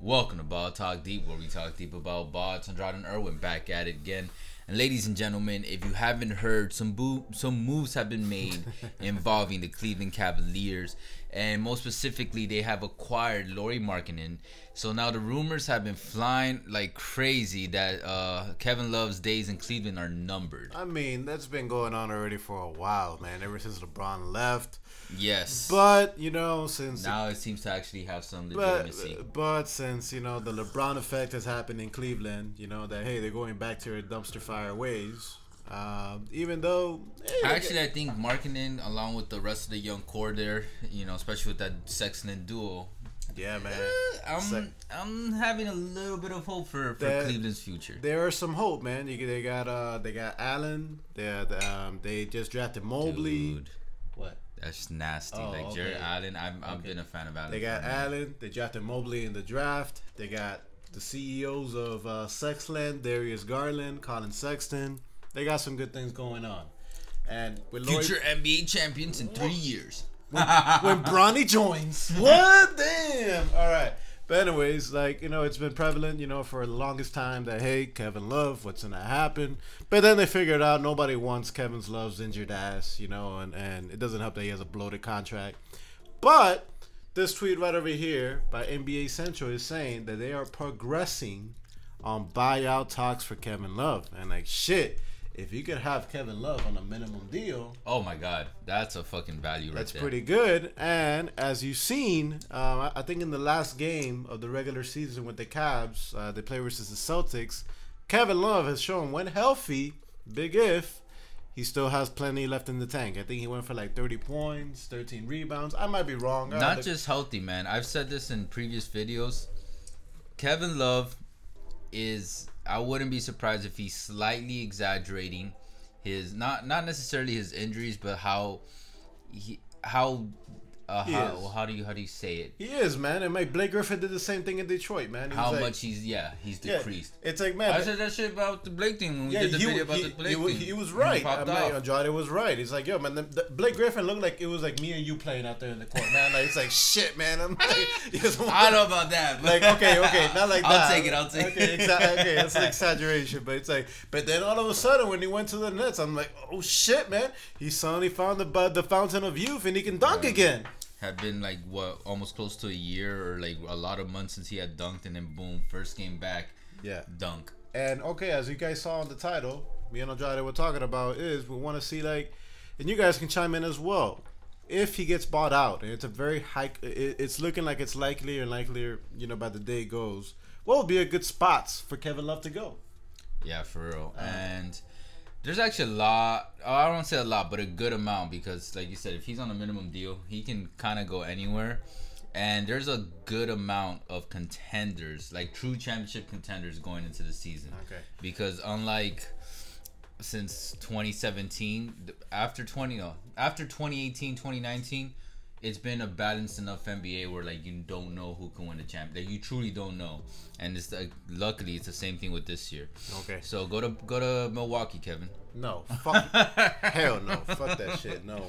Welcome to Ball Talk Deep, where we talk deep about ball. It's Andrade and Irwin back at it again. And ladies and gentlemen, if you haven't heard, some moves have been made involving the Cleveland Cavaliers. And most specifically, they have acquired Lauri Markkanen. So now the rumors have been flying like crazy that Kevin Love's days in Cleveland are numbered. I mean, that's been going on already for a while, man, ever since LeBron left. Yes. But, you know, since... Now it seems to actually have some legitimacy. But since, you know, the LeBron effect has happened in Cleveland, you know, that, hey, they're going back to their dumpster fire ways. Even though... Actually, I think Markkanen, along with the rest of the young core there, you know, especially with that Sexton duo... Yeah, man. I'm having a little bit of hope for Cleveland's future. There is some hope, man. They got Allen. They just drafted Mobley. Dude. What? That's just nasty. Jared Allen, I've been a fan of Allen. They got Allen. They drafted Mobley in the draft. They got the CEOs of Sexland, Darius Garland, Colin Sexton. They got some good things going on. And with future NBA champions in 3 years. When Bronny joins. What? Damn. All right. But anyways, like, you know, it's been prevalent, you know, for the longest time that, hey, Kevin Love, what's going to happen? But then they figured out nobody wants Kevin Love's injured ass, you know, and it doesn't help that he has a bloated contract. But this tweet right over here by NBA Central is saying that they are progressing on buyout talks for Kevin Love. And, like, shit. If you could have Kevin Love on a minimum deal... Oh, my God. That's a fucking value right there. That's pretty good. And as you've seen, I think in the last game of the regular season with the Cavs, they play versus the Celtics, Kevin Love has shown when healthy, big if, he still has plenty left in the tank. I think he went for like 30 points, 13 rebounds. I might be wrong. Not just healthy, man. I've said this in previous videos. Kevin Love is... I wouldn't be surprised if he's slightly exaggerating his not necessarily his injuries, but how do you say it? He is, man. And like Blake Griffin did the same thing in Detroit, man. He's decreased. It's like, man, I said that shit about the Blake thing when we did the video about the Blake thing. He was right. Andrade was right. It's like, yo, man, the Blake Griffin looked like it was like me and you playing out there in the court, man. Like, it's like shit, man. I'm like, I don't know about that. But like, okay, not like that. I'll take it. Okay, that's an exaggeration, but it's like, but then all of a sudden when he went to the Nets, I'm like, oh shit, man, he suddenly found the fountain of youth and he can dunk again. Had been like almost close to a year or like a lot of months since he had dunked, and then boom, first game back, yeah, dunk. And okay, as you guys saw on the title, me and Andrade were talking about is we want to see like, and you guys can chime in as well, if he gets bought out, and it's a very high, it's looking like it's likelier and likelier, you know, by the day goes, what would be a good spots for Kevin Love to go? Yeah, for real. And there's actually a lot, I don't say a lot, but a good amount, because like you said, if he's on a minimum deal, he can kind of go anywhere. And there's a good amount of contenders, like true championship contenders going into the season. Okay. Because unlike since 2017, after 2018, 2019, it's been a balanced enough NBA where like you don't know who can win the championship. Like you truly don't know, and it's like luckily it's the same thing with this year. Okay. So go to Milwaukee, Kevin. No, fuck. Hell no, fuck that shit. No.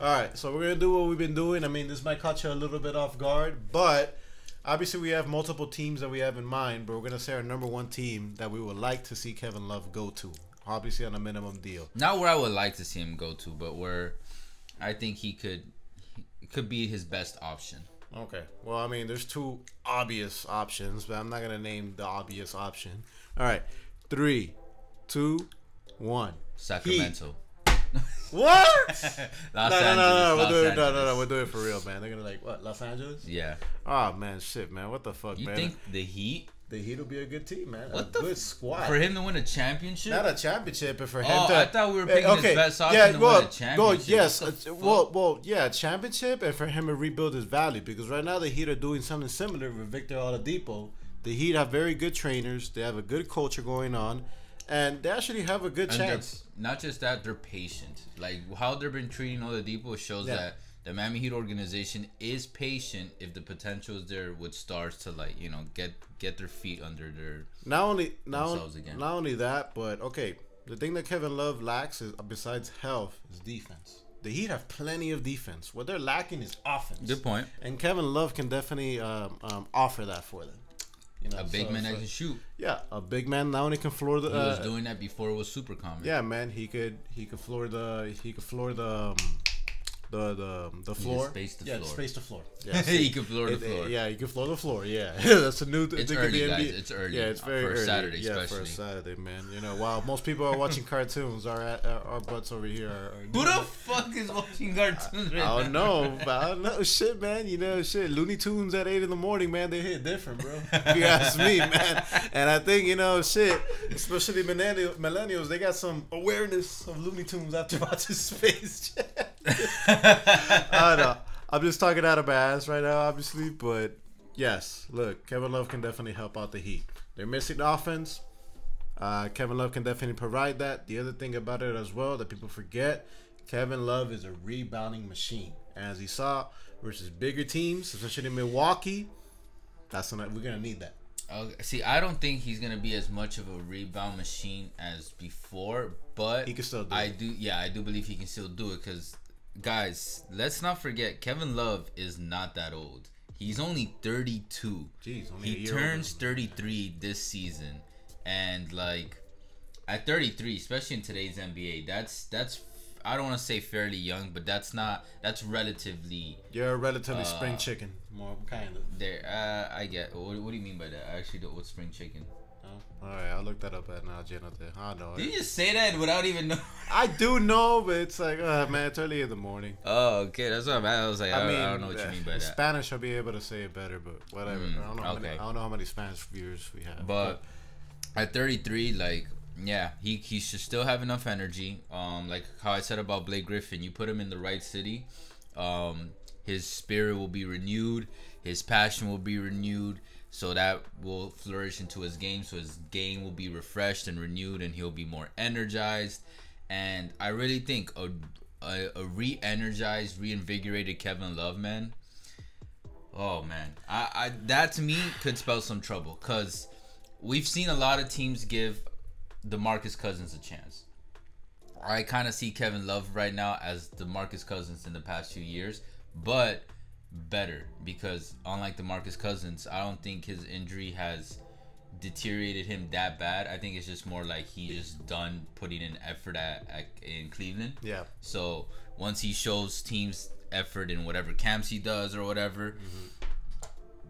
All right, so we're gonna do what we've been doing. I mean, this might catch you a little bit off guard, but obviously we have multiple teams that we have in mind. But we're gonna say our number one team that we would like to see Kevin Love go to, obviously on a minimum deal. Not where I would like to see him go to, but where I think he could. Could be his best option. Okay. Well, I mean, there's two obvious options, but I'm not going to name the obvious option. All right. 3, 2, 1. Sacramento. What? Los Angeles. No. We'll do it for real, man. They're going to like, what, Los Angeles? Yeah. Oh, man, shit, man. What the fuck, man? You think the Heat? The Heat will be a good team, man. What a good squad. For him to win a championship? Not a championship, but for him to... Oh, I thought we were picking his best option to win a championship. Championship, and for him to rebuild his value. Because right now the Heat are doing something similar with Victor Oladipo. The Heat have very good trainers. They have a good culture going on. And they actually have a good chance. Not just that, they're patient. Like, how they've been treating Oladipo shows that... The Miami Heat organization is patient if the potential is there with stars to like, you know, get their feet under their themselves again. Not only that, but okay, the thing that Kevin Love lacks is besides health is defense. The Heat have plenty of defense. What they're lacking is offense. Good point. And Kevin Love can definitely offer that for them. You know, a big man that can shoot. Yeah, a big man now only can floor the. He was doing that before it was super common. Yeah, man, he could floor the floor. Space the floor. Yeah, he could floor the floor. Yeah, he could floor the floor. Yeah, that's a new. It's early, guys. It's early. Yeah, it's very early. For a Saturday, especially. Yeah, for a Saturday, man. You know, while most people are watching cartoons, our butts over here are. Who the fuck is watching cartoons right now? I don't know, but I don't know. Shit, man. You know, shit. Looney Tunes at 8 a.m, man. They hit different, bro. If you ask me, man. And I think, you know, shit. Especially millennials, they got some awareness of Looney Tunes after watching Space Jam. I don't know. I'm just talking out of my ass right now, obviously. But yes, look, Kevin Love can definitely help out the Heat. They're missing the offense. Kevin Love can definitely provide that. The other thing about it as well that people forget, Kevin Love is a rebounding machine. As he saw versus bigger teams, especially in Milwaukee, that's when we're gonna need that. See, I don't think he's gonna be as much of a rebound machine as before, but he can still do it. Yeah, I do believe he can still do it because. Guys, let's not forget Kevin Love is not that old. He's only 32. Jeez, only he turns 33 this season, and like at 33, especially in today's NBA, that's I don't want to say fairly young, but that's relatively. You're a relatively spring chicken, more kind of. There, I get. What do you mean by that? I actually don't. What's spring chicken? All right, I'll look that up at now, Jenna. I know. Did you just say that without even knowing? I do know, but it's like, man, it's early in the morning. Oh, okay, that's what I'm at. I was like, I mean, I don't know what you mean by that. Spanish, I'll be able to say it better, but whatever. I don't know how many Spanish viewers we have. But at 33, like, yeah, he should still have enough energy. Like how I said about Blake Griffin, you put him in the right city, his spirit will be renewed, his passion will be renewed. So that will flourish into his game. So his game will be refreshed and renewed, and he'll be more energized. And I really think a re-energized, reinvigorated Kevin Love, man. Oh man, I that to me could spell some trouble, because we've seen a lot of teams give DeMarcus Cousins a chance. I kind of see Kevin Love right now as DeMarcus Cousins in the past few years, but. Better, because unlike DeMarcus Cousins, I don't think his injury has deteriorated him that bad. I think it's just more like he's just done putting in effort in Cleveland. Yeah. So once he shows teams effort in whatever camps he does or whatever,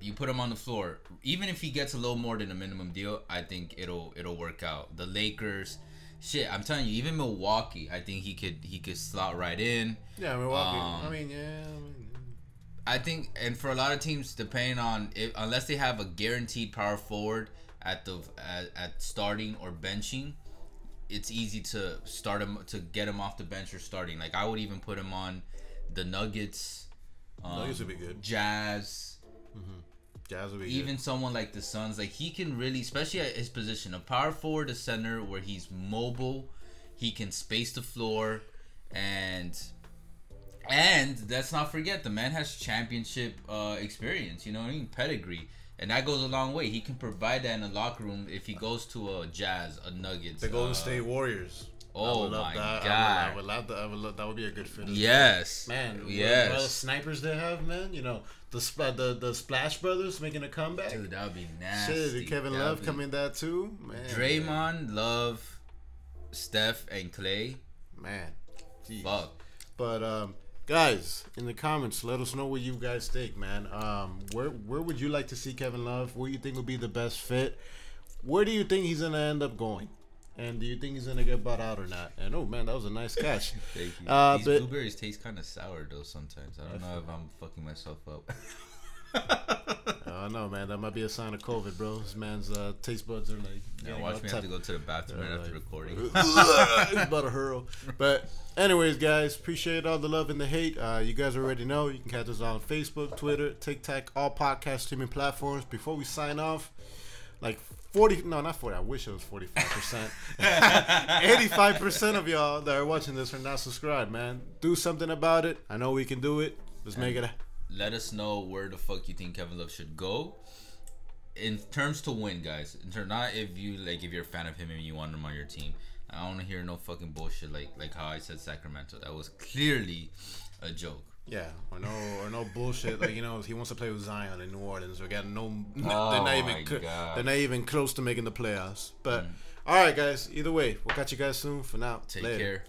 you put him on the floor. Even if he gets a little more than a minimum deal, I think it'll work out. The Lakers. Shit, I'm telling you, even Milwaukee, I think he could slot right in. Yeah, Milwaukee. I think, and for a lot of teams, depending on if, unless they have a guaranteed power forward at starting or benching, it's easy to start him, to get him off the bench or starting. Like I would even put him on the Nuggets. Nuggets would be good. Jazz. Mm-hmm. Jazz would be even good. Even someone like the Suns, like he can really, especially at his position, a power forward, a center, where he's mobile, he can space the floor, And let's not forget, the man has championship experience, you know what I mean? Pedigree. And that goes a long way. He can provide that in the locker room if he goes to a Jazz, a Nuggets. The Golden State Warriors. Oh, my God. I would love that would be a good fit. Yes. Man, yes. What snipers they have, man. You know, the Splash Brothers making a comeback. Dude, that would be nasty. Shit, Kevin Love coming there, too. Man. Draymond, Love, Steph, and Klay. Man. Jeez. Fuck. But, guys, in the comments, let us know what you guys think, man. Where would you like to see Kevin Love? Where do you think would be the best fit? Where do you think he's going to end up going? And do you think he's going to get bought out or not? And, oh, man, that was a nice catch. Thank you. These blueberries taste kind of sour, though, sometimes. I don't know if I'm fucking myself up. I don't know, man. That might be a sign of COVID, bro. This man's taste buds are like... Yeah, watch me have to go to the bathroom right after recording. It's about a hurl. But anyways, guys, appreciate all the love and the hate. You guys already know. You can catch us on Facebook, Twitter, TikTok, all podcast streaming platforms. Before we sign off, like 40... No, not 40. I wish it was 45%. 85% of y'all that are watching this are not subscribed, man. Do something about it. I know we can do it. Let's make it... Let us know where the fuck you think Kevin Love should go. In terms to win, guys. Not if you like, if you're a fan of him and you want him on your team. I don't want to hear no fucking bullshit like how I said Sacramento. That was clearly a joke. Yeah, or no bullshit. Like, you know, he wants to play with Zion in New Orleans. We got they're not even close to making the playoffs. But all right, guys. Either way, we'll catch you guys soon. For now, take care.